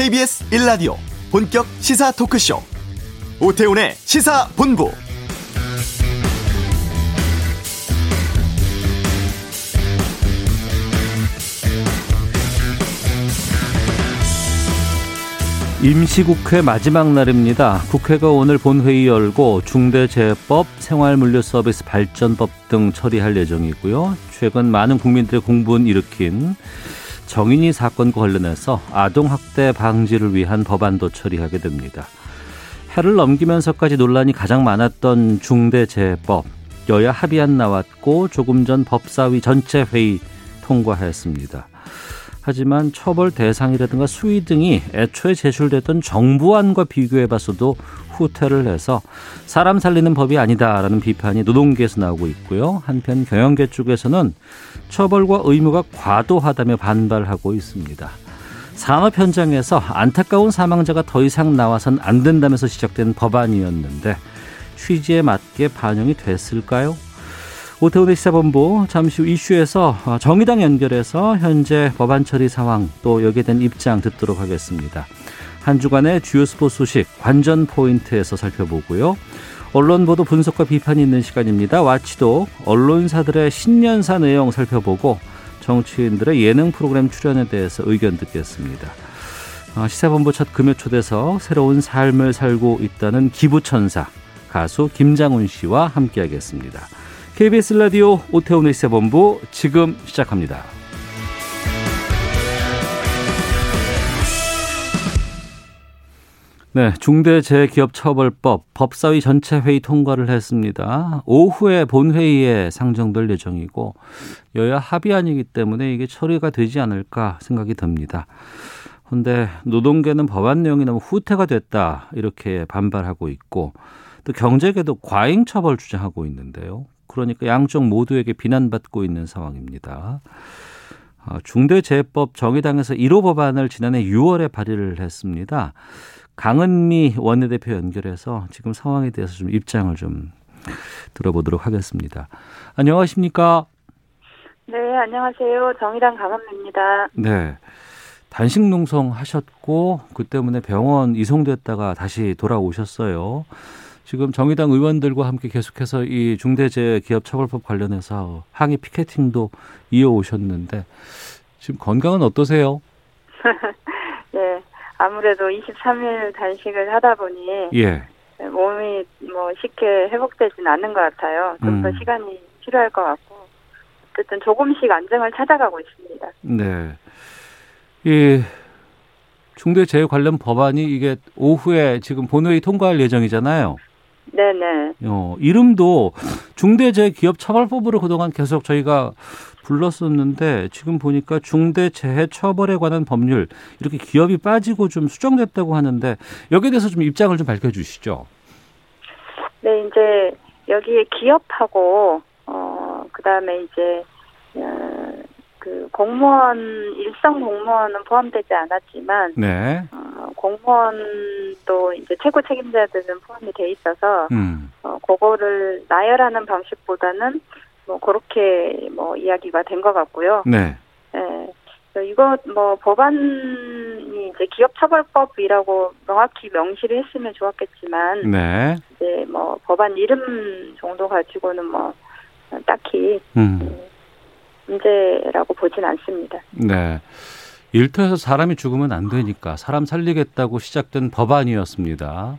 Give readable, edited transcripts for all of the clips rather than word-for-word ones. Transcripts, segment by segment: KBS 1라디오 본격 시사 토크쇼 오태훈의 시사본부. 임시국회 마지막 날입니다. 국회가 오늘 본회의 열고 중대재해법, 생활물류서비스 발전법 등 처리할 예정이고요. 최근 많은 국민들의 공분 일으킨 정인이 사건과 관련해서 아동학대 방지를 위한 법안도 처리하게 됩니다. 해를 넘기면서까지 논란이 가장 많았던 중대재해법, 여야 합의안 나왔고 조금 전 법사위 전체 회의 통과했습니다. 하지만 처벌 대상이라든가 수위 등이 애초에 제출됐던 정부안과 비교해봤어도 후퇴를 해서 사람 살리는 법이 아니다라는 비판이 노동계에서 나오고 있고요. 한편 경영계 쪽에서는 처벌과 의무가 과도하다며 반발하고 있습니다. 산업 현장에서 안타까운 사망자가 더 이상 나와선 안 된다면서 시작된 법안이었는데 취지에 맞게 반영이 됐을까요? 오태훈의 시사본부 잠시 후 이슈에서 정의당 연결해서 현재 법안 처리 상황 또 여기에 대한 입장 듣도록 하겠습니다. 한 주간의 주요 스포츠 소식 관전 포인트에서 살펴보고요. 언론 보도 분석과 비판이 있는 시간입니다. 와치독 언론사들의 신년사 내용 살펴보고 정치인들의 예능 프로그램 출연에 대해서 의견 듣겠습니다. 시사본부 첫 금요초대서 새로운 삶을 살고 있다는 기부천사 가수 김장훈 씨와 함께하겠습니다. KBS 라디오 오태훈의 시사본부 지금 시작합니다. 네, 중대재해기업처벌법 법사위 전체 회의 통과를 했습니다. 오후에 본회의에 상정될 예정이고 여야 합의안이기 때문에 이게 처리가 되지 않을까 생각이 듭니다. 그런데 노동계는 법안 내용이 너무 후퇴가 됐다 이렇게 반발하고 있고 또 경제계도 과잉 처벌 주장하고 있는데요. 그러니까 양쪽 모두에게 비난받고 있는 상황입니다. 중대재해법 정의당에서 1호 법안을 지난해 6월에 발의를 했습니다. 강은미 원내대표 연결해서 지금 상황에 대해서 좀 입장을 좀 들어보도록 하겠습니다. 안녕하십니까? 네, 안녕하세요. 정의당 강은미입니다. 네, 단식 농성 하셨고 그 때문에 병원 이송됐다가 다시 돌아오셨어요. 지금 정의당 의원들과 함께 계속해서 이 중대재해기업처벌법 관련해서 항의 피켓팅도 이어오셨는데 지금 건강은 어떠세요? 네, 아무래도 23일 단식을 하다 보니 예. 몸이 뭐 쉽게 회복되진 않는 것 같아요. 좀 더 시간이 필요할 것 같고 어쨌든 조금씩 안정을 찾아가고 있습니다. 네, 이 중대재해 관련 법안이 이게 오후에 지금 본회의 통과할 예정이잖아요. 네네. 이름도 중대재해기업처벌법으로 그동안 계속 저희가 불렀었는데 지금 보니까 중대재해처벌에 관한 법률 이렇게 기업이 빠지고 좀 수정됐다고 하는데 여기에 대해서 좀 입장을 좀 밝혀주시죠. 네, 이제 여기에 기업하고 그다음에 이제 그 공무원 일선 공무원은 포함되지 않았지만 네. 공무원도 이제 최고 책임자들은 포함이 돼 있어서 그거를 나열하는 방식보다는 뭐 그렇게 뭐 이야기가 된 것 같고요. 네. 네. 이거 뭐 법안이 이제 기업처벌법이라고 명확히 명시를 했으면 좋았겠지만 네. 이제 뭐 법안 이름 정도 가지고는 뭐 딱히 문제라고 보진 않습니다. 네. 일터에서 사람이 죽으면 안 되니까 사람 살리겠다고 시작된 법안이었습니다.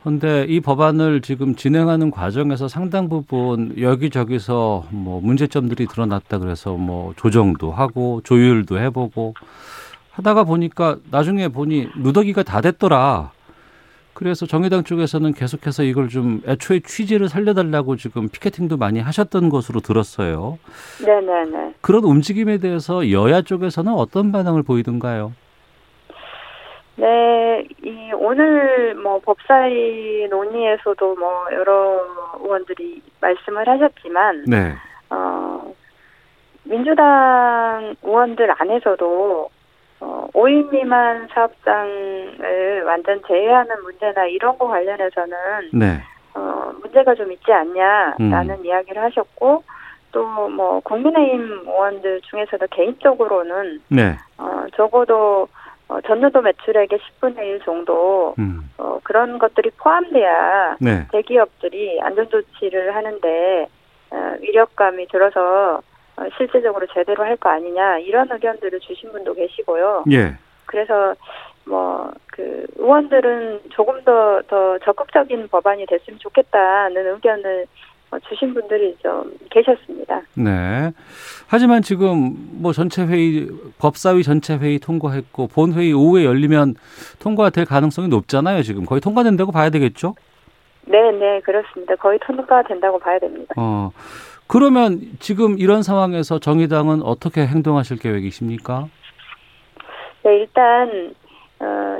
그런데 이 법안을 지금 진행하는 과정에서 상당 부분 여기저기서 뭐 문제점들이 드러났다 그래서 뭐 조정도 하고 조율도 해보고 하다가 보니까 나중에 보니 누더기가 다 됐더라. 그래서 정의당 쪽에서는 계속해서 이걸 좀 애초에 취지를 살려달라고 지금 피켓팅도 많이 하셨던 것으로 들었어요. 네네네. 그런 움직임에 대해서 여야 쪽에서는 어떤 반응을 보이던가요? 네, 이 오늘 뭐 법사위 논의에서도 뭐 여러 의원들이 말씀을 하셨지만, 네. 민주당 의원들 안에서도 5인 미만 사업장을 완전 제외하는 문제나 이런 거 관련해서는 네. 문제가 좀 있지 않냐라는 이야기를 하셨고 또 뭐 국민의힘 의원들 중에서도 개인적으로는 네. 적어도 전년도 매출액의 10분의 1 정도 그런 것들이 포함돼야 네. 대기업들이 안전조치를 하는데 위력감이 들어서 실질적으로 제대로 할 거 아니냐 이런 의견들을 주신 분도 계시고요. 예. 그래서 뭐 그 의원들은 조금 더 적극적인 법안이 됐으면 좋겠다는 의견을 주신 분들이 좀 계셨습니다. 네. 하지만 지금 뭐 전체 회의, 법사위 전체 회의 통과했고 본회의 오후에 열리면 통과될 가능성이 높잖아요. 지금 거의 통과된다고 봐야 되겠죠? 네, 그렇습니다. 거의 통과된다고 봐야 됩니다. 그러면 지금 이런 상황에서 정의당은 어떻게 행동하실 계획이십니까? 네, 일단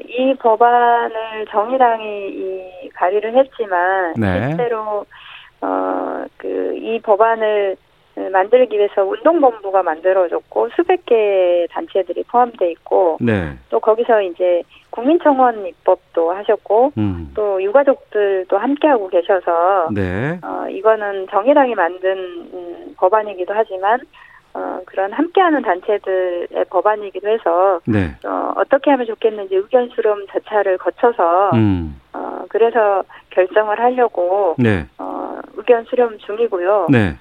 이 법안을 정의당이 발의를 했지만 네. 실제로 이 법안을 만들기 위해서 운동본부가 만들어졌고 수백 개의 단체들이 포함돼 있고 네. 또 거기서 이제 국민청원 입법도 하셨고 또 유가족들도 함께하고 계셔서 네. 이거는 정의당이 만든 법안이기도 하지만 그런 함께하는 단체들의 법안이기도 해서 네. 어떻게 하면 좋겠는지 의견 수렴 절차를 거쳐서 그래서 결정을 하려고 네. 의견 수렴 중이고요. 네.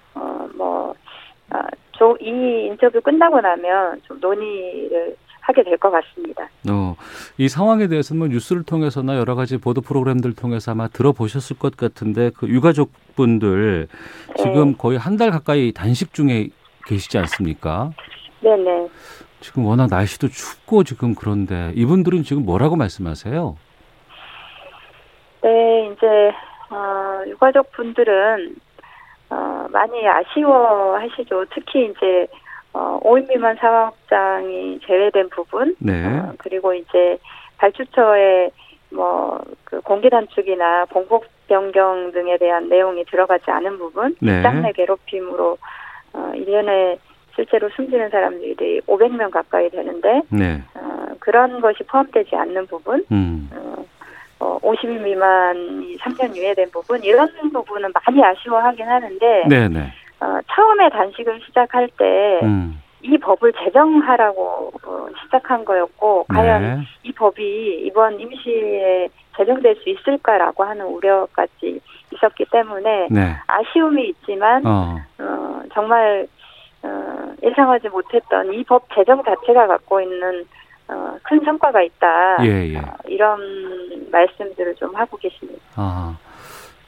이 인터뷰 끝나고 나면 좀 논의를 하게 될 것 같습니다. 이 상황에 대해서는 뭐 뉴스를 통해서나 여러 가지 보도 프로그램들 통해서 아마 들어보셨을 것 같은데 그 유가족분들 지금 네. 거의 한 달 가까이 단식 중에 계시지 않습니까? 네네. 지금 워낙 날씨도 춥고 지금 그런데 이분들은 지금 뭐라고 말씀하세요? 네, 이제 유가족분들은 많이 아쉬워하시죠. 특히 이제 5인 미만 사업장이 제외된 부분, 네. 그리고 이제 발주처의 그 공기 단축이나 공복 변경 등에 대한 내용이 들어가지 않은 부분, 직장 내 네. 괴롭힘으로 1년에 실제로 숨지는 사람들이 500명 가까이 되는데 네. 그런 것이 포함되지 않는 부분 50인 미만이 3년 유예된 부분 이런 부분은 많이 아쉬워하긴 하는데 네네. 처음에 단식을 시작할 때 이 법을 제정하라고 시작한 거였고 과연 네. 이 법이 이번 임시에 제정될 수 있을까라고 하는 우려까지 있었기 때문에 네. 아쉬움이 있지만 정말 예상하지 못했던 이 법 제정 자체가 갖고 있는 큰 성과가 있다. 예. 이런 말씀들을 좀 하고 계십니다.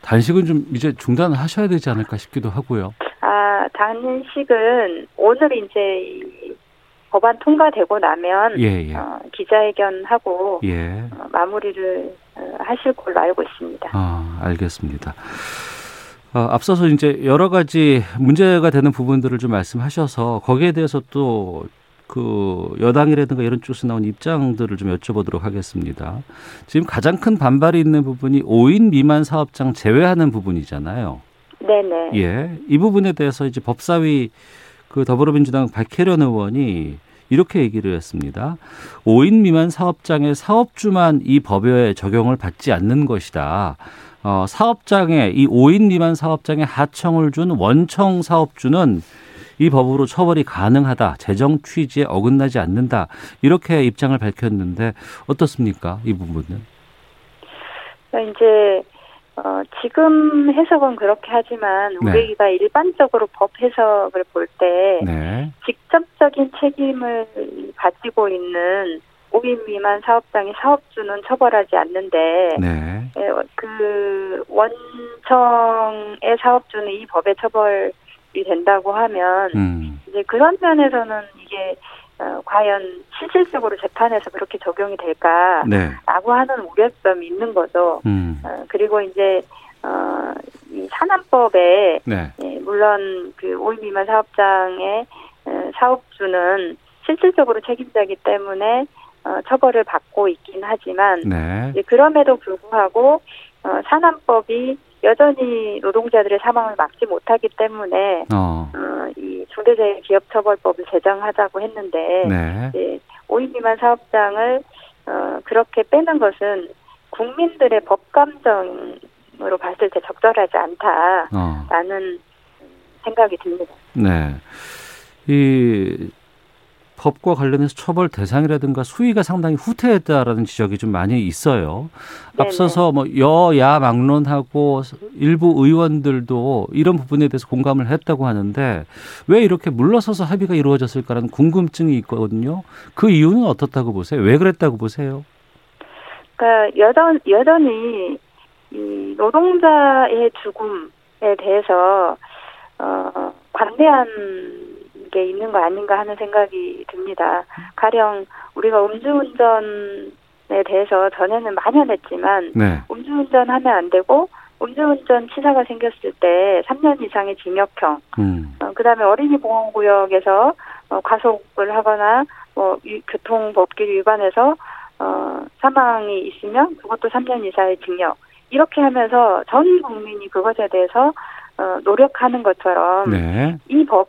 단식은 좀 이제 중단하셔야 되지 않을까 싶기도 하고요. 단식은 오늘 이제 이 법안 통과되고 나면 기자회견하고 마무리를 하실 걸로 알고 있습니다. 알겠습니다. 앞서서 이제 여러 가지 문제가 되는 부분들을 좀 말씀하셔서 거기에 대해서 또 그 여당이라든가 이런 쪽에서 나온 입장들을 좀 여쭤보도록 하겠습니다. 지금 가장 큰 반발이 있는 부분이 5인 미만 사업장 제외하는 부분이잖아요. 네네. 예, 이 부분에 대해서 이제 법사위 그 더불어민주당 박혜련 의원이 이렇게 얘기를 했습니다. 5인 미만 사업장의 사업주만 이 법에 적용을 받지 않는 것이다. 사업장에 이 5인 미만 사업장에 하청을 준 원청 사업주는 이 법으로 처벌이 가능하다. 재정 취지에 어긋나지 않는다. 이렇게 입장을 밝혔는데 어떻습니까? 이 부분은? 이제 지금 해석은 그렇게 하지만 우리가 네. 일반적으로 법 해석을 볼 때 네. 직접적인 책임을 가지고 있는 5인 미만 사업장의 사업주는 처벌하지 않는데 네. 그 원청의 사업주는 이 법에 처벌이 된다고 하면 이제 그런 면에서는 이게 과연 실질적으로 재판에서 그렇게 적용이 될까라고 네. 하는 우려점이 있는 거죠. 그리고 이제 이 산안법에 네. 물론 그 5인 미만 사업장의 사업주는 실질적으로 책임자이기 때문에 처벌을 받고 있긴 하지만 네. 이제 그럼에도 불구하고 산안법이 여전히 노동자들의 사망을 막지 못하기 때문에 이 중대재해기업처벌법을 제정하자고 했는데 네. 이제 5인 미만 사업장을 그렇게 빼는 것은 국민들의 법감정으로 봤을 때 적절하지 않다라는 생각이 듭니다. 네. 이 법과 관련해서 처벌 대상이라든가 수위가 상당히 후퇴했다라는 지적이 좀 많이 있어요. 네네. 앞서서 뭐 여야 막론하고 일부 의원들도 이런 부분에 대해서 공감을 했다고 하는데 왜 이렇게 물러서서 합의가 이루어졌을까라는 궁금증이 있거든요. 그 이유는 어떻다고 보세요? 왜 그랬다고 보세요? 그러니까 여전히 이 노동자의 죽음에 대해서 관대한 게 있는 거 아닌가 하는 생각이 듭니다. 가령 우리가 음주운전에 대해서 전에는 만연했지만 네. 음주운전하면 안 되고 음주운전 치사가 생겼을 때 3년 이상의 징역형 그다음에 어린이 보호구역에서 과속을 하거나 교통법규를 위반해서 사망이 있으면 그것도 3년 이상의 징역 이렇게 하면서 전 국민이 그것에 대해서 노력하는 것처럼 네. 이 법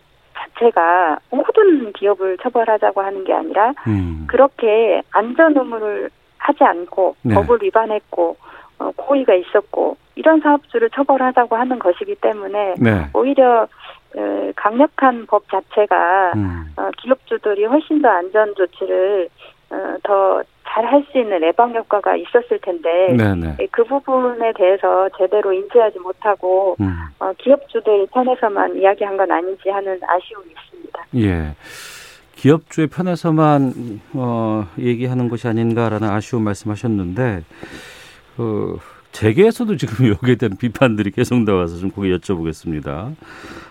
제가 모든 기업을 처벌하자고 하는 게 아니라 그렇게 안전 의무를 하지 않고 네. 법을 위반했고 고의가 있었고 이런 사업주를 처벌하자고 하는 것이기 때문에 네. 오히려 강력한 법 자체가 기업주들이 훨씬 더 안전 조치를 더 잘 할 수 있는 예방 효과가 있었을 텐데 네네. 그 부분에 대해서 제대로 인지하지 못하고 기업주들 편에서만 이야기한 건 아닌지 하는 아쉬움이 있습니다. 예, 기업주의 편에서만 얘기하는 것이 아닌가라는 아쉬운 말씀하셨는데 재계에서도 지금 여기에 대한 비판들이 계속 나와서 좀 거기 여쭤보겠습니다.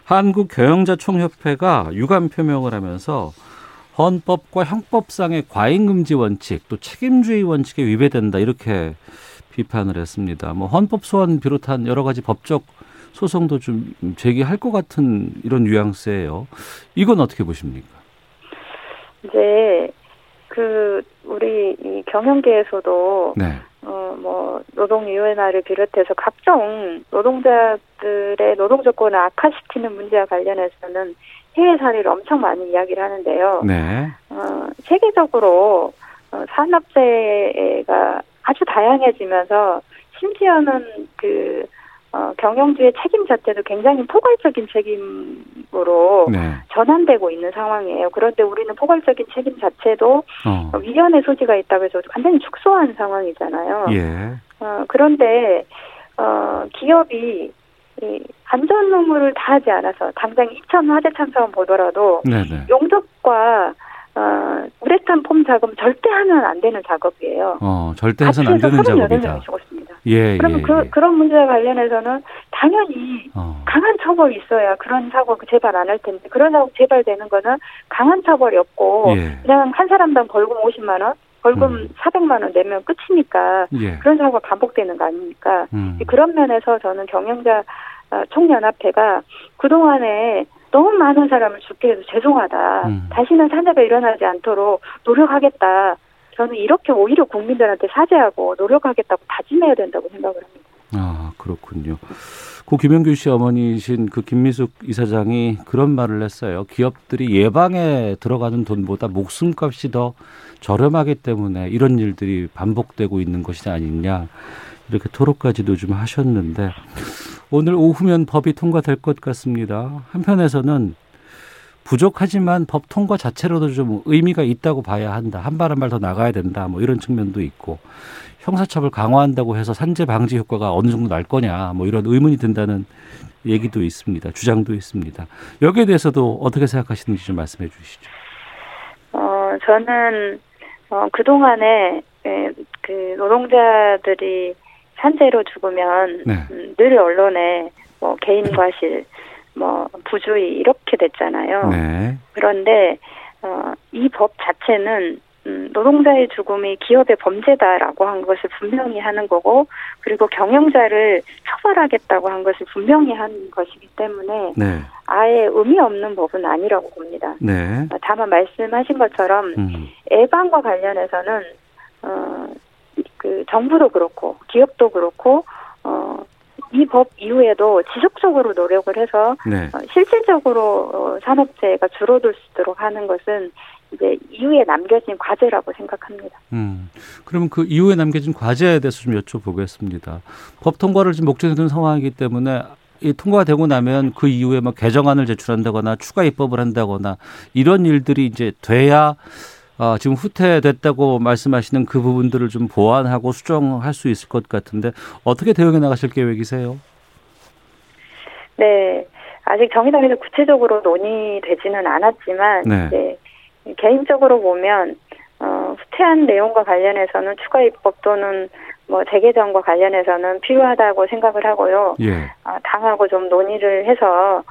한국경영자총협회가 유감 표명을 하면서 헌법과 형법상의 과잉금지 원칙, 또 책임주의 원칙에 위배된다 이렇게 비판을 했습니다. 뭐 헌법 소원 비롯한 여러 가지 법적 소송도 좀 제기할 것 같은 이런 뉘앙스예요. 이건 어떻게 보십니까? 이제 우리 이 경영계에서도 네. 노동유예나를 비롯해서 각종 노동자들의 노동 조건을 악화시키는 문제와 관련해서는 해외 사례를 엄청 많이 이야기를 하는데요. 네. 세계적으로 산업재해가 아주 다양해지면서 심지어는 경영주의 책임 자체도 굉장히 포괄적인 책임으로 네. 전환되고 있는 상황이에요. 그런데 우리는 포괄적인 책임 자체도 위헌의 소지가 있다고 해서 완전히 축소한 상황이잖아요. 예. 그런데 기업이 안전 의무를 다하지 않아서 당장 이천 화재 참사만 보더라도 네네. 용접과 우레탄 폼 작업 절대 하면 안 되는 작업이에요. 절대 해서는 안 되는 작업이다. 죽었습니다. 예, 그러면 그런 문제와 관련해서는 당연히 강한 처벌이 있어야 그런 사고 재발 안 할 텐데 그런 사고 재발되는 거는 강한 처벌이 없고 예. 그냥 한 사람당 벌금 50만 원. 벌금 400만 원 내면 끝이니까 예. 그런 사고가 반복되는 거 아닙니까? 그런 면에서 저는 경영자 총연합회가 그동안에 너무 많은 사람을 죽게 해서 죄송하다. 다시는 산업에 일어나지 않도록 노력하겠다. 저는 이렇게 오히려 국민들한테 사죄하고 노력하겠다고 다짐해야 된다고 생각을 합니다. 아, 그렇군요. 고 김영규 씨 어머니이신 김미숙 이사장이 그런 말을 했어요. 기업들이 예방에 들어가는 돈보다 목숨값이 더 저렴하기 때문에 이런 일들이 반복되고 있는 것이 아니냐. 이렇게 토로까지도 좀 하셨는데 오늘 오후면 법이 통과될 것 같습니다. 한편에서는 부족하지만 법 통과 자체로도 좀 의미가 있다고 봐야 한다. 한 발 한 발 더 나가야 된다. 뭐 이런 측면도 있고 형사처벌 강화한다고 해서 산재 방지 효과가 어느 정도 날 거냐. 뭐 이런 의문이 든다는 얘기도 있습니다. 주장도 있습니다. 여기에 대해서도 어떻게 생각하시는지 좀 말씀해 주시죠. 저는 그동안에 노동자들이 산재로 죽으면 네. 늘 언론에 개인 과실, 부주의 이렇게 됐잖아요. 네. 그런데 이 법 자체는 노동자의 죽음이 기업의 범죄다라고 한 것을 분명히 하는 거고 그리고 경영자를 처벌하겠다고 한 것을 분명히 한 것이기 때문에 네. 아예 의미 없는 법은 아니라고 봅니다. 네. 다만 말씀하신 것처럼 예방과 관련해서는 정부도 그렇고 기업도 그렇고 이 법 이후에도 지속적으로 노력을 해서 네. 실질적으로 산업재해가 줄어들 수 있도록 하는 것은 이제 이후에 남겨진 과제라고 생각합니다. 그러면 그 이후에 남겨진 과제에 대해서 좀 여쭤보겠습니다. 법 통과를 지금 목적에 두는 상황이기 때문에 통과되고 나면 그 이후에 막 개정안을 제출한다거나 추가 입법을 한다거나 이런 일들이 이제 돼야 지금 후퇴됐다고 말씀하시는 그 부분들을 좀 보완하고 수정할 수 있을 것 같은데 어떻게 대응해 나가실 계획이세요? 네. 아직 정의당에서 구체적으로 논의되지는 않았지만 네. 이제 개인적으로 보면 후퇴한 내용과 관련해서는 추가 입법 또는 뭐 재개정과 관련해서는 필요하다고 생각을 하고요. 예. 당하고 좀 논의를 해서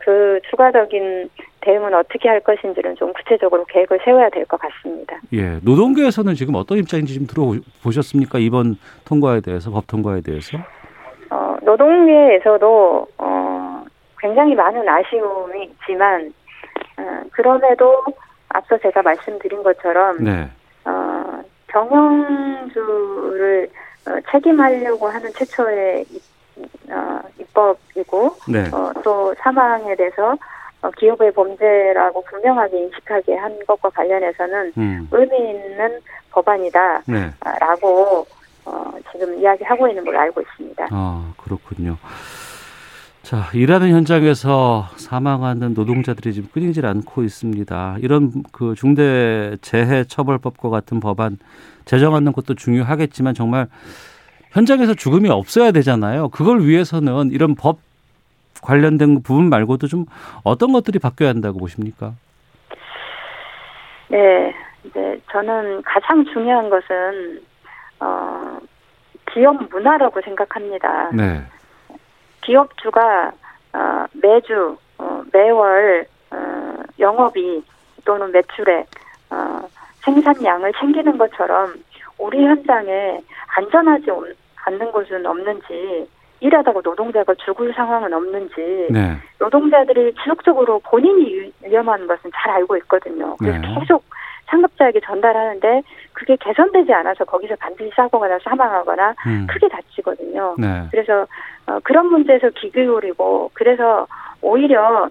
그 추가적인 대응은 어떻게 할 것인지는 좀 구체적으로 계획을 세워야 될 것 같습니다. 예, 노동계에서는 지금 어떤 입장인지 좀 들어보셨습니까? 이번 통과에 대해서, 법 통과에 대해서? 노동계에서도 굉장히 많은 아쉬움이 있지만 그럼에도 앞서 제가 말씀드린 것처럼 네. 경영주를 책임하려고 하는 최초의 입법이고 네. 또 사망에 대해서 기업의 범죄라고 분명하게 인식하게 한 것과 관련해서는 의미 있는 법안이다라고 네. 지금 이야기하고 있는 걸로 알고 있습니다. 아, 그렇군요. 자, 일하는 현장에서 사망하는 노동자들이 지금 끊이질 않고 있습니다. 이런 그 중대재해처벌법과 같은 법안 제정하는 것도 중요하겠지만 정말 현장에서 죽음이 없어야 되잖아요. 그걸 위해서는 이런 법 관련된 부분 말고도 좀 어떤 것들이 바뀌어야 한다고 보십니까? 네, 이제 저는 가장 중요한 것은 기업 문화라고 생각합니다. 네. 기업주가 매주 매월 영업이 또는 매출에 생산량을 챙기는 것처럼 우리 현장에 안전하지 않는 곳은 없는지 일하다가 노동자가 죽을 상황은 없는지 네. 노동자들이 지속적으로 본인이 위험한 것은 잘 알고 있거든요. 그래서 네. 계속 상급자에게 전달하는데 그게 개선되지 않아서 거기서 반드시 사고가 나서 사망하거나 크게 다치거든요. 네. 그래서 그런 문제에서 귀 기울이고 그래서 오히려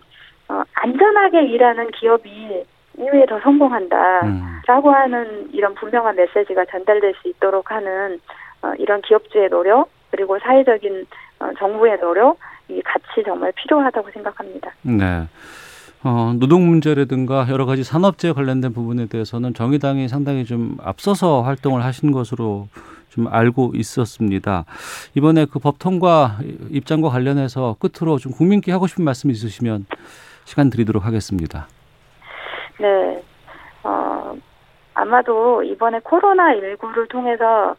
안전하게 일하는 기업이 이외에 더 성공한다라고 하는 이런 분명한 메시지가 전달될 수 있도록 하는 이런 기업주의 노력 그리고 사회적인 정부의 노력 이 같이 정말 필요하다고 생각합니다. 네. 노동 문제라든가 여러 가지 산업재해 관련된 부분에 대해서는 정의당이 상당히 좀 앞서서 활동을 하신 것으로 좀 알고 있었습니다. 이번에 그 법 통과 입장과 관련해서 끝으로 좀 국민께 하고 싶은 말씀 있으시면 시간 드리도록 하겠습니다. 네. 아마도 이번에 코로나19를 통해서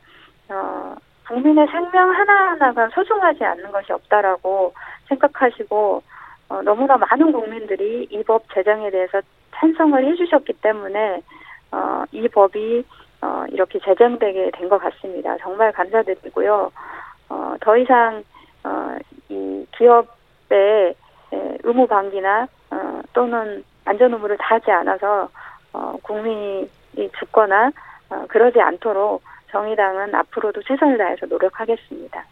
국민의 생명 하나하나가 소중하지 않는 것이 없다라고 생각하시고 너무나 많은 국민들이 이 법 제정에 대해서 찬성을 해주셨기 때문에 이 법이 이렇게 제정되게 된 것 같습니다. 정말 감사드리고요. 더 이상 이 기업의 의무 방기나 또는 안전 의무를 다하지 않아서 국민이 죽거나 그러지 않도록 정의당은 앞으로도 최선을 다해서 노력하겠습니다.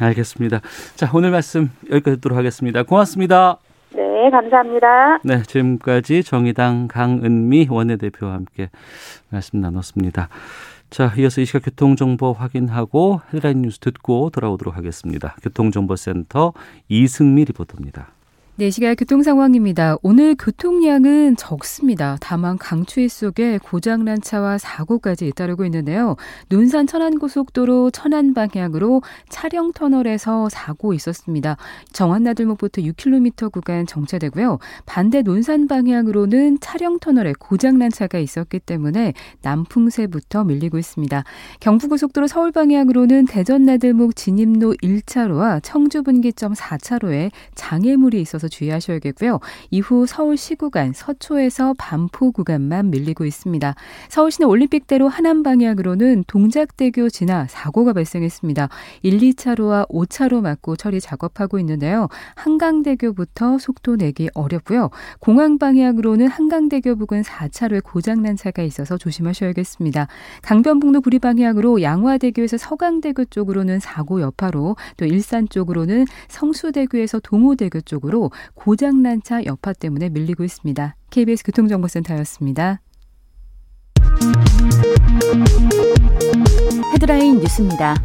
알겠습니다. 자, 오늘 말씀 여기까지 듣도록 하겠습니다. 고맙습니다. 네, 감사합니다. 네, 지금까지 정의당 강은미 원내대표와 함께 말씀 나눴습니다. 자, 이어서 이 시각 교통정보 확인하고 헤드라인 뉴스 듣고 돌아오도록 하겠습니다. 교통정보센터 이승미 리포터입니다. 네, 시각 교통 상황입니다. 오늘 교통량은 적습니다. 다만 강추위 속에 고장난 차와 사고까지 잇따르고 있는데요. 논산 천안고속도로 천안 방향으로 차량 터널에서 사고 있었습니다. 정안나들목부터 6km 구간 정체되고요. 반대 논산 방향으로는 차량 터널에 고장난 차가 있었기 때문에 남풍세부터 밀리고 있습니다. 경부고속도로 서울 방향으로는 대전나들목 진입로 1차로와 청주분기점 4차로에 장애물이 있어서 주의하셔야겠고요. 이후 서울시 구간 서초에서 반포 구간만 밀리고 있습니다. 서울시내 올림픽대로 하남 방향으로는 동작대교 지나 사고가 발생했습니다. 1, 2차로와 5차로 막고 처리 작업하고 있는데요. 한강대교부터 속도 내기 어렵고요. 공항 방향으로는 한강대교 부근 4차로에 고장난 차가 있어서 조심하셔야겠습니다. 강변북로 구리 방향으로 양화대교에서 서강대교 쪽으로는 사고 여파로 또 일산 쪽으로는 성수대교에서 동호대교 쪽으로 고장난 차 여파 때문에 밀리고 있습니다. KBS 교통정보센터였습니다. 헤드라인 뉴스입니다.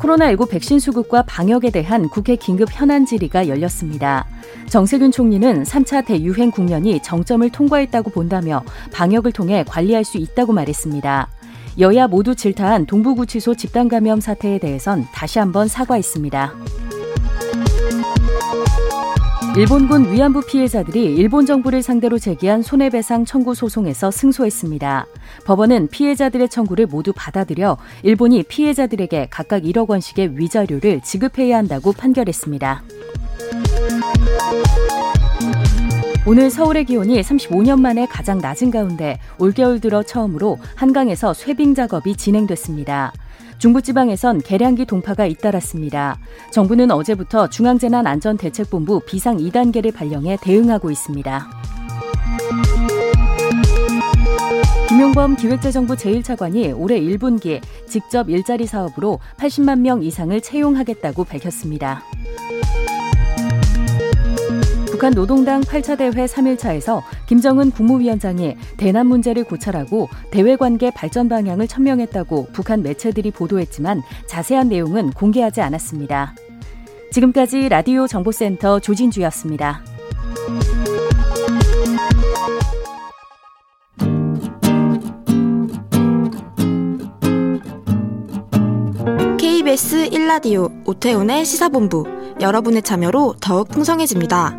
코로나19 백신 수급과 방역에 대한 국회 긴급 현안 질의가 열렸습니다. 정세균 총리는 3차 대유행 국면이 정점을 통과했다고 본다며 방역을 통해 관리할 수 있다고 말했습니다. 여야 모두 질타한 동부구치소 집단감염 사태에 대해선 다시 한번 사과했습니다. 일본군 위안부 피해자들이 일본 정부를 상대로 제기한 손해배상 청구 소송에서 승소했습니다. 법원은 피해자들의 청구를 모두 받아들여 일본이 피해자들에게 각각 1억 원씩의 위자료를 지급해야 한다고 판결했습니다. 오늘 서울의 기온이 35년 만에 가장 낮은 가운데 올겨울 들어 처음으로 한강에서 쇠빙 작업이 진행됐습니다. 중부지방에선 계량기 동파가 잇따랐습니다. 정부는 어제부터 중앙재난안전대책본부 비상 2단계를 발령해 대응하고 있습니다. 김용범 기획재정부 제1차관이 올해 1분기 직접 일자리 사업으로 80만 명 이상을 채용하겠다고 밝혔습니다. 북한 노동당 8차 대회 3일차에서 김정은 국무위원장이 대남 문제를 고찰하고 대외관계 발전 방향을 천명했다고 북한 매체들이 보도했지만 자세한 내용은 공개하지 않았습니다. 지금까지 라디오 정보센터 조진주였습니다. KBS 1라디오 오태훈의 시사본부, 여러분의 참여로 더욱 풍성해집니다.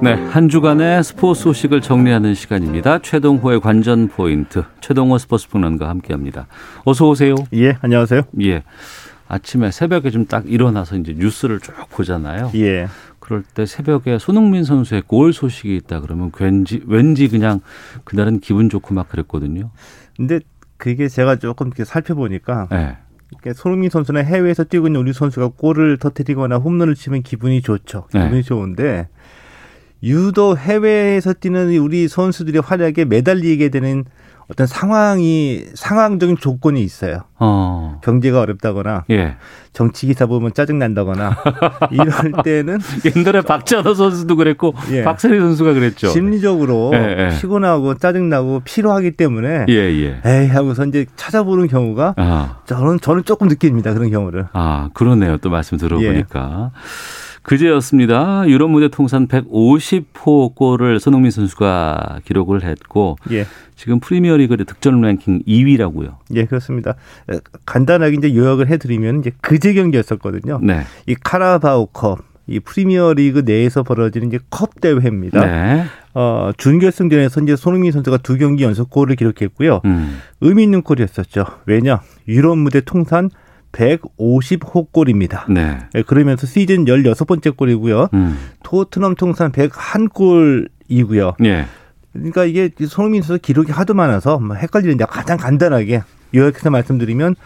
네, 한 주간의 스포츠 소식을 정리하는 시간입니다. 최동호의 관전 포인트, 최동호 스포츠 평론가와 함께합니다. 어서 오세요. 예, 안녕하세요. 예, 아침에 새벽에 좀 딱 일어나서 이제 뉴스를 쭉 보잖아요. 예. 그럴 때 새벽에 손흥민 선수의 골 소식이 있다 그러면 왠지 그냥 그날은 기분 좋고 막 그랬거든요. 근데 그게 제가 조금 이렇게 살펴보니까. 네. 손흥민 선수는 해외에서 뛰고 있는 우리 선수가 골을 터뜨리거나 홈런을 치면 기분이 좋죠. 기분이 네. 좋은데. 유도 해외에서 뛰는 우리 선수들의 활약에 매달리게 되는 어떤 상황적인 조건이 있어요. 경제가 어렵다거나, 예. 정치 기사 보면 짜증난다거나, 이럴 때는. 옛날에 박찬호 선수도 그랬고, 예. 박세리 선수가 그랬죠. 심리적으로 예, 예. 피곤하고 짜증나고 피로하기 때문에, 예, 예. 에이 하고서 이제 찾아보는 경우가, 저는 조금 느낍니다. 그런 경우를. 아, 그러네요. 또 말씀 들어보니까. 예. 그제였습니다. 유럽 무대 통산 150호 골을 손흥민 선수가 기록을 했고 예. 지금 프리미어리그 득점 랭킹 2위라고요. 예, 그렇습니다. 간단하게 이제 요약을 해드리면 이제 그제 경기였었거든요. 네. 이 카라바오컵, 이 프리미어리그 내에서 벌어지는 이제 컵 대회입니다. 네. 준결승전에서 이제 손흥민 선수가 두 경기 연속 골을 기록했고요. 의미 있는 골이었었죠. 왜냐? 유럽 무대 통산 150호 골입니다. 네. 그러면서 시즌 16번째 골이고요. 토트넘 통산 101골이고요. 네. 그러니까 이게 손흥민 선수 기록이 하도 많아서 헷갈리는데 가장 간단하게 요약해서 말씀드리면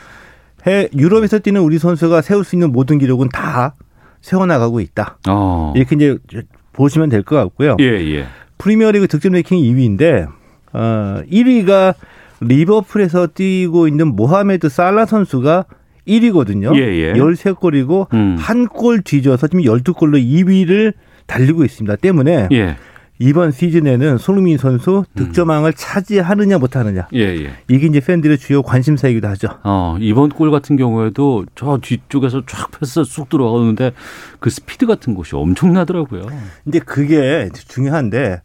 유럽에서 뛰는 우리 선수가 세울 수 있는 모든 기록은 다 세워나가고 있다. 이렇게 이제 보시면 될 것 같고요. 예, 예. 프리미어리그 득점 랭킹 2위인데 1위가 리버풀에서 뛰고 있는 모하메드 살라 선수가 1위거든요. 예, 예. 13골이고 한 골 뒤져서 지금 12골로 2위를 달리고 있습니다. 때문에 예. 이번 시즌에는 손흥민 선수 득점왕을 차지하느냐 못하느냐. 예, 예. 이게 이제 팬들의 주요 관심사이기도 하죠. 이번 골 같은 경우에도 저 뒤쪽에서 쫙 패스 쑥 들어가는데 그 스피드 같은 것이 엄청나더라고요. 근데 그게 중요한데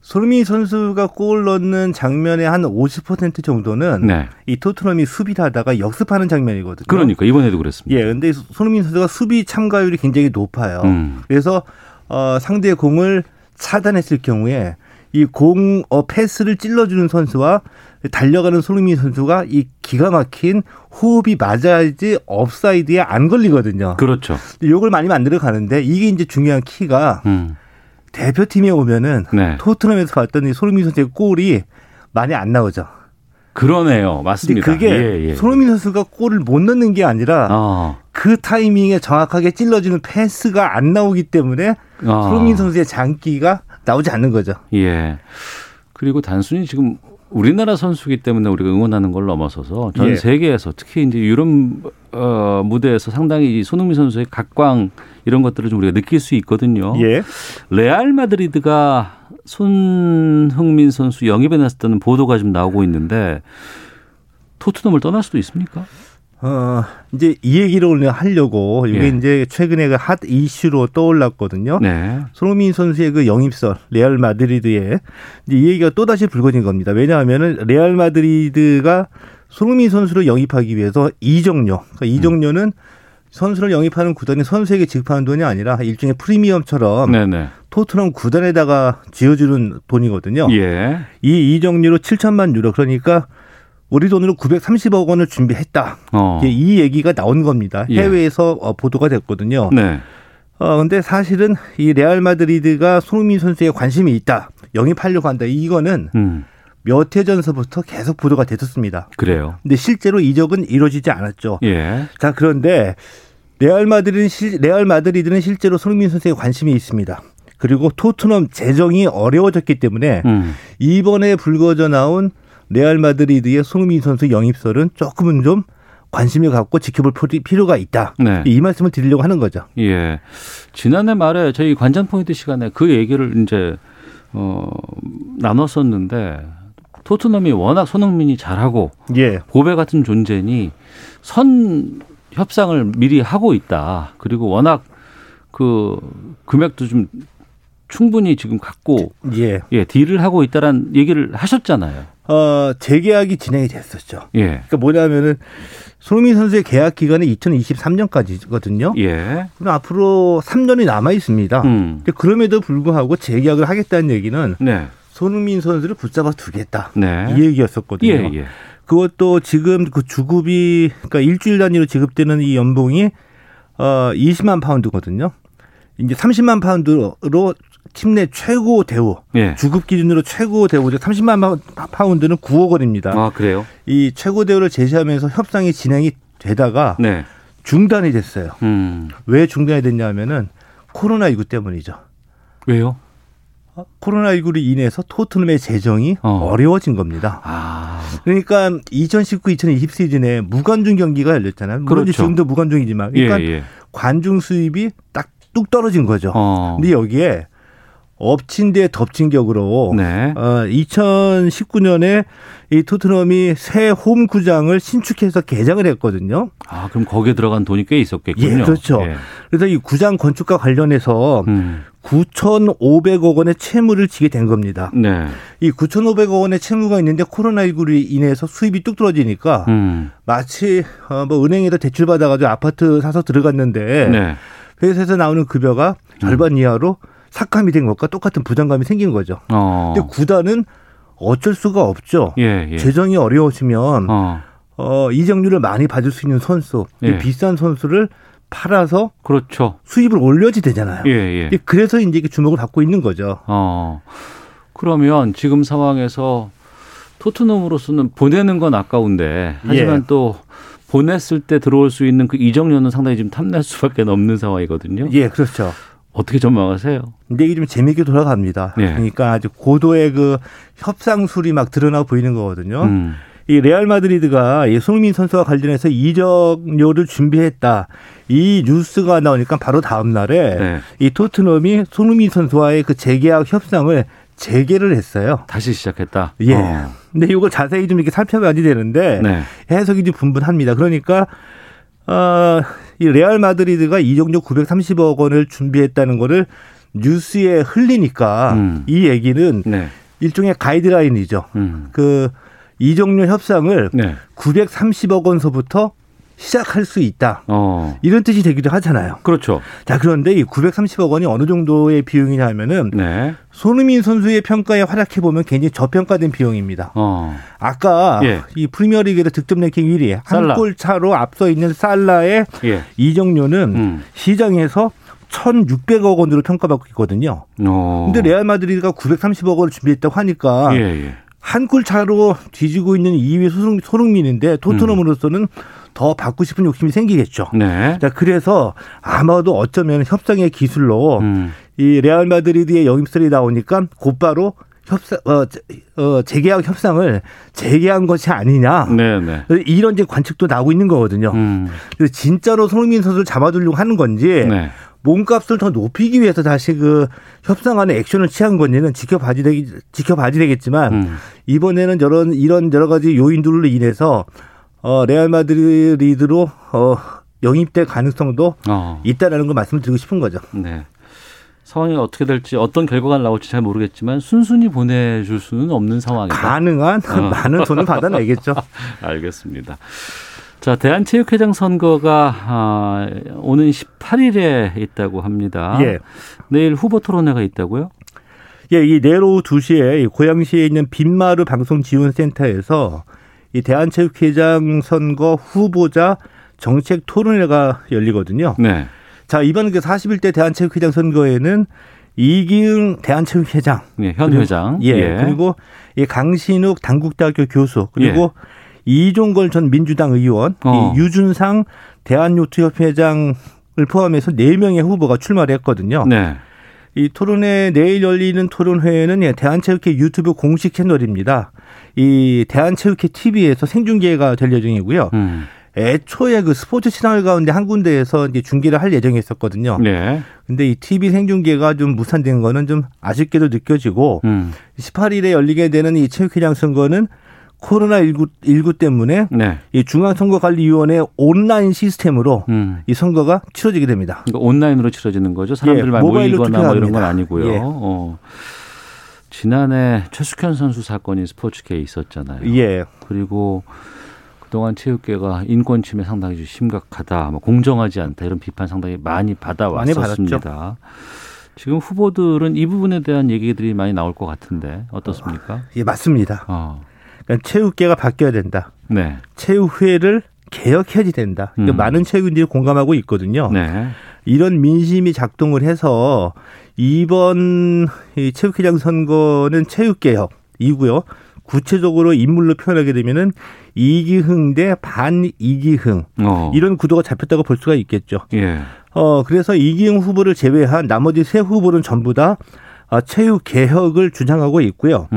손흥민 선수가 골 넣는 장면의 한 50% 정도는 네. 이 토트넘이 수비를 하다가 역습하는 장면이거든요. 그러니까 이번에도 그랬습니다. 예, 근데 손흥민 선수가 수비 참가율이 굉장히 높아요. 그래서 상대의 공을 차단했을 경우에 이 공 패스를 찔러주는 선수와 달려가는 손흥민 선수가 이 기가 막힌 호흡이 맞아야지 옵사이드에 안 걸리거든요. 그렇죠. 요걸 많이 만들어 가는데 이게 이제 중요한 키가. 대표팀에 오면은 네. 토트넘에서 봤더니 손흥민 선수의 골이 많이 안 나오죠. 그러네요. 맞습니다. 그게 예, 예. 손흥민 선수가 골을 못 넣는 게 아니라 그 타이밍에 정확하게 찔러주는 패스가 안 나오기 때문에 손흥민 선수의 장기가 나오지 않는 거죠. 예. 그리고 단순히 지금 우리나라 선수기 때문에 우리가 응원하는 걸 넘어서서 전 세계에서 특히 이제 유럽 무대에서 상당히 손흥민 선수의 각광 이런 것들을 좀 우리가 느낄 수 있거든요. 예. 레알 마드리드가 손흥민 선수 영입에 나섰다는 보도가 지금 나오고 있는데 토트넘을 떠날 수도 있습니까? 이제 이 얘기를 오늘 하려고 이게 이제 최근에 그 핫 이슈로 떠올랐거든요. 네. 손흥민 선수의 그 영입설 레알 마드리드에 이제 이 얘기가 또 다시 불거진 겁니다. 왜냐하면은 레알 마드리드가 손흥민 선수를 영입하기 위해서 이적료, 그러니까 이적료는 선수를 영입하는 구단이 선수에게 지급하는 돈이 아니라 일종의 프리미엄처럼 토트넘 구단에다가 지어주는 돈이거든요. 예. 이 이적료로 7천만 유로 그러니까. 우리 돈으로 930억 원을 준비했다. 이 얘기가 나온 겁니다. 해외에서 보도가 됐거든요. 네. 근데 사실은 이 레알 마드리드가 손흥민 선수에 관심이 있다. 영입하려고 한다. 이거는 몇 해 전서부터 계속 보도가 됐었습니다. 그래요. 근데 실제로 이적은 이루어지지 않았죠. 예. 자, 그런데 레알 마드리드는 실제로 손흥민 선수에 관심이 있습니다. 그리고 토트넘 재정이 어려워졌기 때문에 이번에 불거져 나온 레알 마드리드의 손흥민 선수 영입설은 조금은 좀 관심을 갖고 지켜볼 필요가 있다. 네. 이 말씀을 드리려고 하는 거죠. 예. 지난해 말에 저희 관전 포인트 시간에 그 얘기를 이제 나눴었는데 토트넘이 워낙 손흥민이 잘하고 보배 같은 존재니 선 협상을 미리 하고 있다. 그리고 워낙 그 금액도 좀 충분히 지금 갖고 딜을 하고 있다라는 얘기를 하셨잖아요. 재계약이 진행이 됐었죠. 예. 그러니까 뭐냐면은 손흥민 선수의 계약 기간이 2023년까지거든요. 예. 그럼 앞으로 3년이 남아 있습니다. 그럼에도 불구하고 재계약을 하겠다는 얘기는 손흥민 선수를 붙잡아 두겠다. 이 얘기였었거든요. 예. 그것도 지금 그 주급이 그러니까 일주일 단위로 지급되는 이 연봉이 20만 파운드거든요. 이제 30만 파운드로 팀 내 최고 대우, 주급 기준으로 최고 대우죠. 30만 파운드는 9억 원입니다. 아, 그래요? 이 최고 대우를 제시하면서 협상이 진행이 되다가 중단이 됐어요. 왜 중단이 됐냐면은 코로나19 때문이죠. 왜요? 코로나19로 인해서 토트넘의 재정이 어려워진 겁니다. 그러니까 2019-2020 시즌에 무관중 경기가 열렸잖아요. 물론 그렇죠. 지금도 무관중이지만 그러니까 관중 수입이 딱 뚝 떨어진 거죠. 근데 여기에 엎친 데 덮친 격으로 2019년에 이 토트넘이 새 홈구장을 신축해서 개장을 했거든요. 아, 그럼 거기에 들어간 돈이 꽤 있었겠군요. 예, 그렇죠. 예. 그래서 이 구장 건축과 관련해서 9,500억 원의 채무를 지게 된 겁니다. 네. 이 9,500억 원의 채무가 있는데 코로나19로 인해서 수입이 뚝 떨어지니까 마치 뭐 은행에다 대출 받아가지고 아파트 사서 들어갔는데 회사에서 나오는 급여가 절반 이하로 삭감이 된 것과 똑같은 부담감이 생긴 거죠. 근데 구단은 어쩔 수가 없죠. 재정이 어려우시면 이적료를 많이 받을 수 있는 선수, 비싼 선수를 팔아서 수입을 올려지 되잖아요. 그래서 이제 주목을 받고 있는 거죠. 그러면 지금 상황에서 토트넘으로서는 보내는 건 아까운데 하지만 또 보냈을 때 들어올 수 있는 그 이적료는 상당히 지금 탐날 수밖에 없는 상황이거든요. 예, 그렇죠. 어떻게 전망하세요? 근데 이게 좀 재미있게 돌아갑니다. 그러니까 아주 고도의 그 협상술이 막 드러나 보이는 거거든요. 이 레알 마드리드가 손흥민 선수와 관련해서 이적료를 준비했다. 이 뉴스가 나오니까 바로 다음 날에 이 토트넘이 손흥민 선수와의 그 재계약 협상을 재개를 했어요. 다시 시작했다. 예. 근데 이걸 자세히 좀 이렇게 살펴봐야지 되는데 해석이 좀 분분합니다. 그러니까 이 레알 마드리드가 이적료 930억 원을 준비했다는 거를 뉴스에 흘리니까 이 얘기는 일종의 가이드라인이죠. 그 이적료 협상을 930억 원서부터 시작할 수 있다. 이런 뜻이 되기도 하잖아요. 그렇죠. 자, 그런데 이 930억 원이 어느 정도의 비용이냐 하면은 손흥민 선수의 평가에 활약해 보면 굉장히 저평가된 비용입니다. 아까 이 프리미어리그에서 득점 랭킹 1위 한 골 차로 앞서 있는 살라의 이적료는 시장에서 1,600억 원으로 평가받고 있거든요. 근데 레알 마드리드가 930억 원을 준비했다고 하니까 한 골 차로 뒤지고 있는 2위 손흥민인데 토트넘으로서는 더 받고 싶은 욕심이 생기겠죠. 자, 그래서 아마도 어쩌면 협상의 기술로 이 레알 마드리드의 영입설이 나오니까 곧바로 재계약 협상을 재개한 것이 아니냐. 네네. 이런 이제 관측도 나오고 있는 거거든요. 그래서 진짜로 손흥민 선수를 잡아두려고 하는 건지 네. 몸값을 더 높이기 위해서 다시 그 협상안에 액션을 취한 건지는 지켜봐야 되겠지만 이번에는 이런 여러 가지 요인들로 인해서 레알 마드리드로 영입될 가능성도 있다라는 걸 말씀드리고 싶은 거죠. 네. 상황이 어떻게 될지 어떤 결과가 나올지 잘 모르겠지만 순순히 보내줄 수는 없는 상황이다. 가능한 많은 돈을 받아내겠죠. 알겠습니다. 자, 대한체육회장 선거가 오는 18일에 있다고 합니다. 예. 내일 후보 토론회가 있다고요? 예, 이 내일 오후 2시에 고양시에 있는 빈마루 방송지원센터에서 이 대한체육회장 선거 후보자 정책 토론회가 열리거든요. 네. 자, 이번 그 41대 대한체육회장 선거에는 이기흥 대한체육회장. 예, 현 회장. 예. 그리고 이 강신욱 당국대학교 교수. 그리고 이종걸 전 민주당 의원. 이 유준상 대한요트협회장을 포함해서 4명의 후보가 출마를 했거든요. 네. 이 토론회, 내일 열리는 토론회는 대한체육회 유튜브 공식 채널입니다. 이 대한체육회 TV에서 생중계가 될 예정이고요. 애초에 그 스포츠 채널 가운데 한 군데에서 이제 중계를 할 예정이었었거든요. 네. 근데 이 TV 생중계가 좀 무산된 거는 좀 아쉽게도 느껴지고 18일에 열리게 되는 이 체육회장 선거는 코로나19 때문에 네. 이 중앙선거관리위원회 온라인 시스템으로 이 선거가 치러지게 됩니다. 그러니까 온라인으로 치러지는 거죠. 사람들만 모이거나 뭐 이런 건 아니고요. 예. 지난해 최숙현 선수 사건이 스포츠계에 있었잖아요. 예. 그리고 그동안 체육계가 인권 침해 상당히 심각하다, 뭐 공정하지 않다 이런 비판 상당히 많이 받아왔었습니다. 많이 지금 후보들은 이 부분에 대한 얘기들이 많이 나올 것 같은데 어떻습니까? 예, 맞습니다. 그러니까 체육계가 바뀌어야 된다. 네. 체육회를 개혁해야지 된다. 그러니까 많은 체육인들이 공감하고 있거든요. 네. 이런 민심이 작동을 해서 이번 이 체육회장 선거는 체육개혁이고요. 구체적으로 인물로 표현하게 되면은 이기흥 대 반 이기흥 이런 구도가 잡혔다고 볼 수가 있겠죠. 예. 그래서 이기흥 후보를 제외한 나머지 세 후보는 전부 다 체육 개혁을 주장하고 있고요.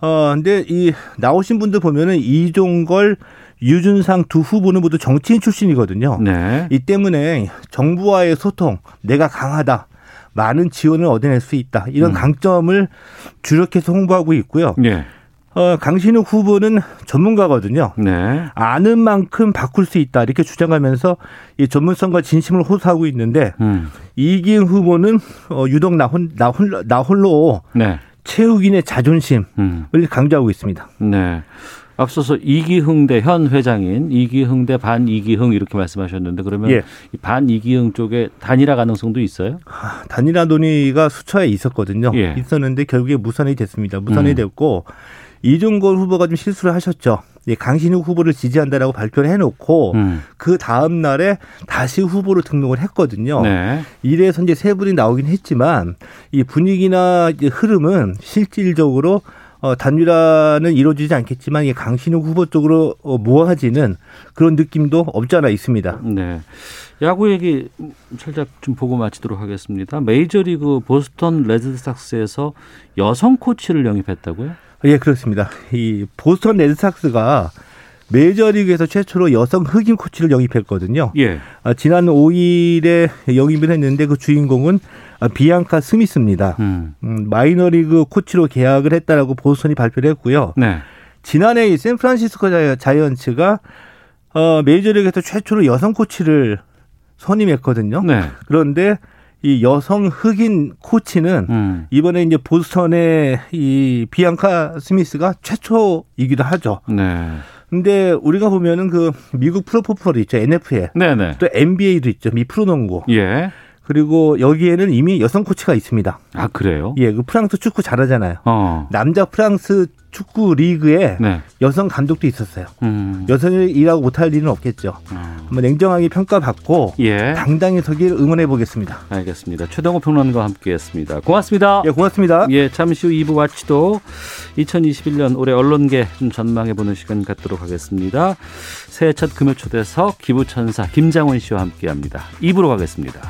근데 이 나오신 분들 보면은 이종걸, 유준상 두 후보는 모두 정치인 출신이거든요. 네. 이 때문에 정부와의 소통, 내가 강하다. 많은 지원을 얻어낼 수 있다. 이런 강점을 주력해서 홍보하고 있고요. 네. 강신욱 후보는 전문가거든요. 네. 아는 만큼 바꿀 수 있다 이렇게 주장하면서 이 전문성과 진심을 호소하고 있는데 이기흥 후보는 유독 나 홀로 네. 체육인의 자존심을 강조하고 있습니다. 네. 앞서서 이기흥 대 현 회장인 이기흥 대 반 이기흥 이렇게 말씀하셨는데 그러면 예. 이 반 이기흥 쪽에 단일화 가능성도 있어요? 단일화 논의가 수차에 있었거든요. 예. 있었는데 결국에 무산이 됐습니다. 무산이 됐고 이종걸 후보가 좀 실수를 하셨죠. 예, 강신욱 후보를 지지한다라고 발표를 해놓고 그 다음 날에 다시 후보로 등록을 했거든요. 네. 이래서 이제 세 분이 나오긴 했지만 이 분위기나 이제 흐름은 실질적으로 단일화는 이루어지지 않겠지만 이 강신욱 후보 쪽으로 모아지는 그런 느낌도 없지 않아 있습니다. 네, 야구 얘기 살짝 좀 보고 마치도록 하겠습니다. 메이저리그 보스턴 레드삭스에서 여성 코치를 영입했다고요? 예, 그렇습니다. 이 보스턴 레드삭스가 메이저리그에서 최초로 여성 흑인 코치를 영입했거든요. 예. 지난 5일에 영입을 했는데 그 주인공은 비앙카 스미스입니다. 마이너리그 코치로 계약을 했다라고 보스턴이 발표를 했고요. 네. 지난해 이 샌프란시스코 자이언츠가 메이저리그에서 최초로 여성 코치를 선임했거든요. 네. 그런데 이 여성 흑인 코치는 이번에 이제 보스턴의 이 비앙카 스미스가 최초이기도 하죠. 네. 근데 우리가 보면은 그 미국 프로풋볼이 있죠. NFL. 네네. 또 NBA도 있죠. 미 프로농구. 예. 그리고 여기에는 이미 여성 코치가 있습니다. 아, 그래요? 예, 그 프랑스 축구 잘하잖아요. 남자 프랑스 축구 리그에 네. 여성 감독도 있었어요. 여성이 일하고 못할 일은 없겠죠. 한번 냉정하게 평가받고 예. 당당히 서길 응원해 보겠습니다. 알겠습니다. 최동호 평론가와 함께했습니다. 고맙습니다. 예, 고맙습니다. 예, 잠시 후 2부 와치도 2021년 올해 언론계 좀 전망해 보는 시간 갖도록 하겠습니다. 새해 첫 금요초대석 기부천사 김장원 씨와 함께합니다. 2부로 가겠습니다.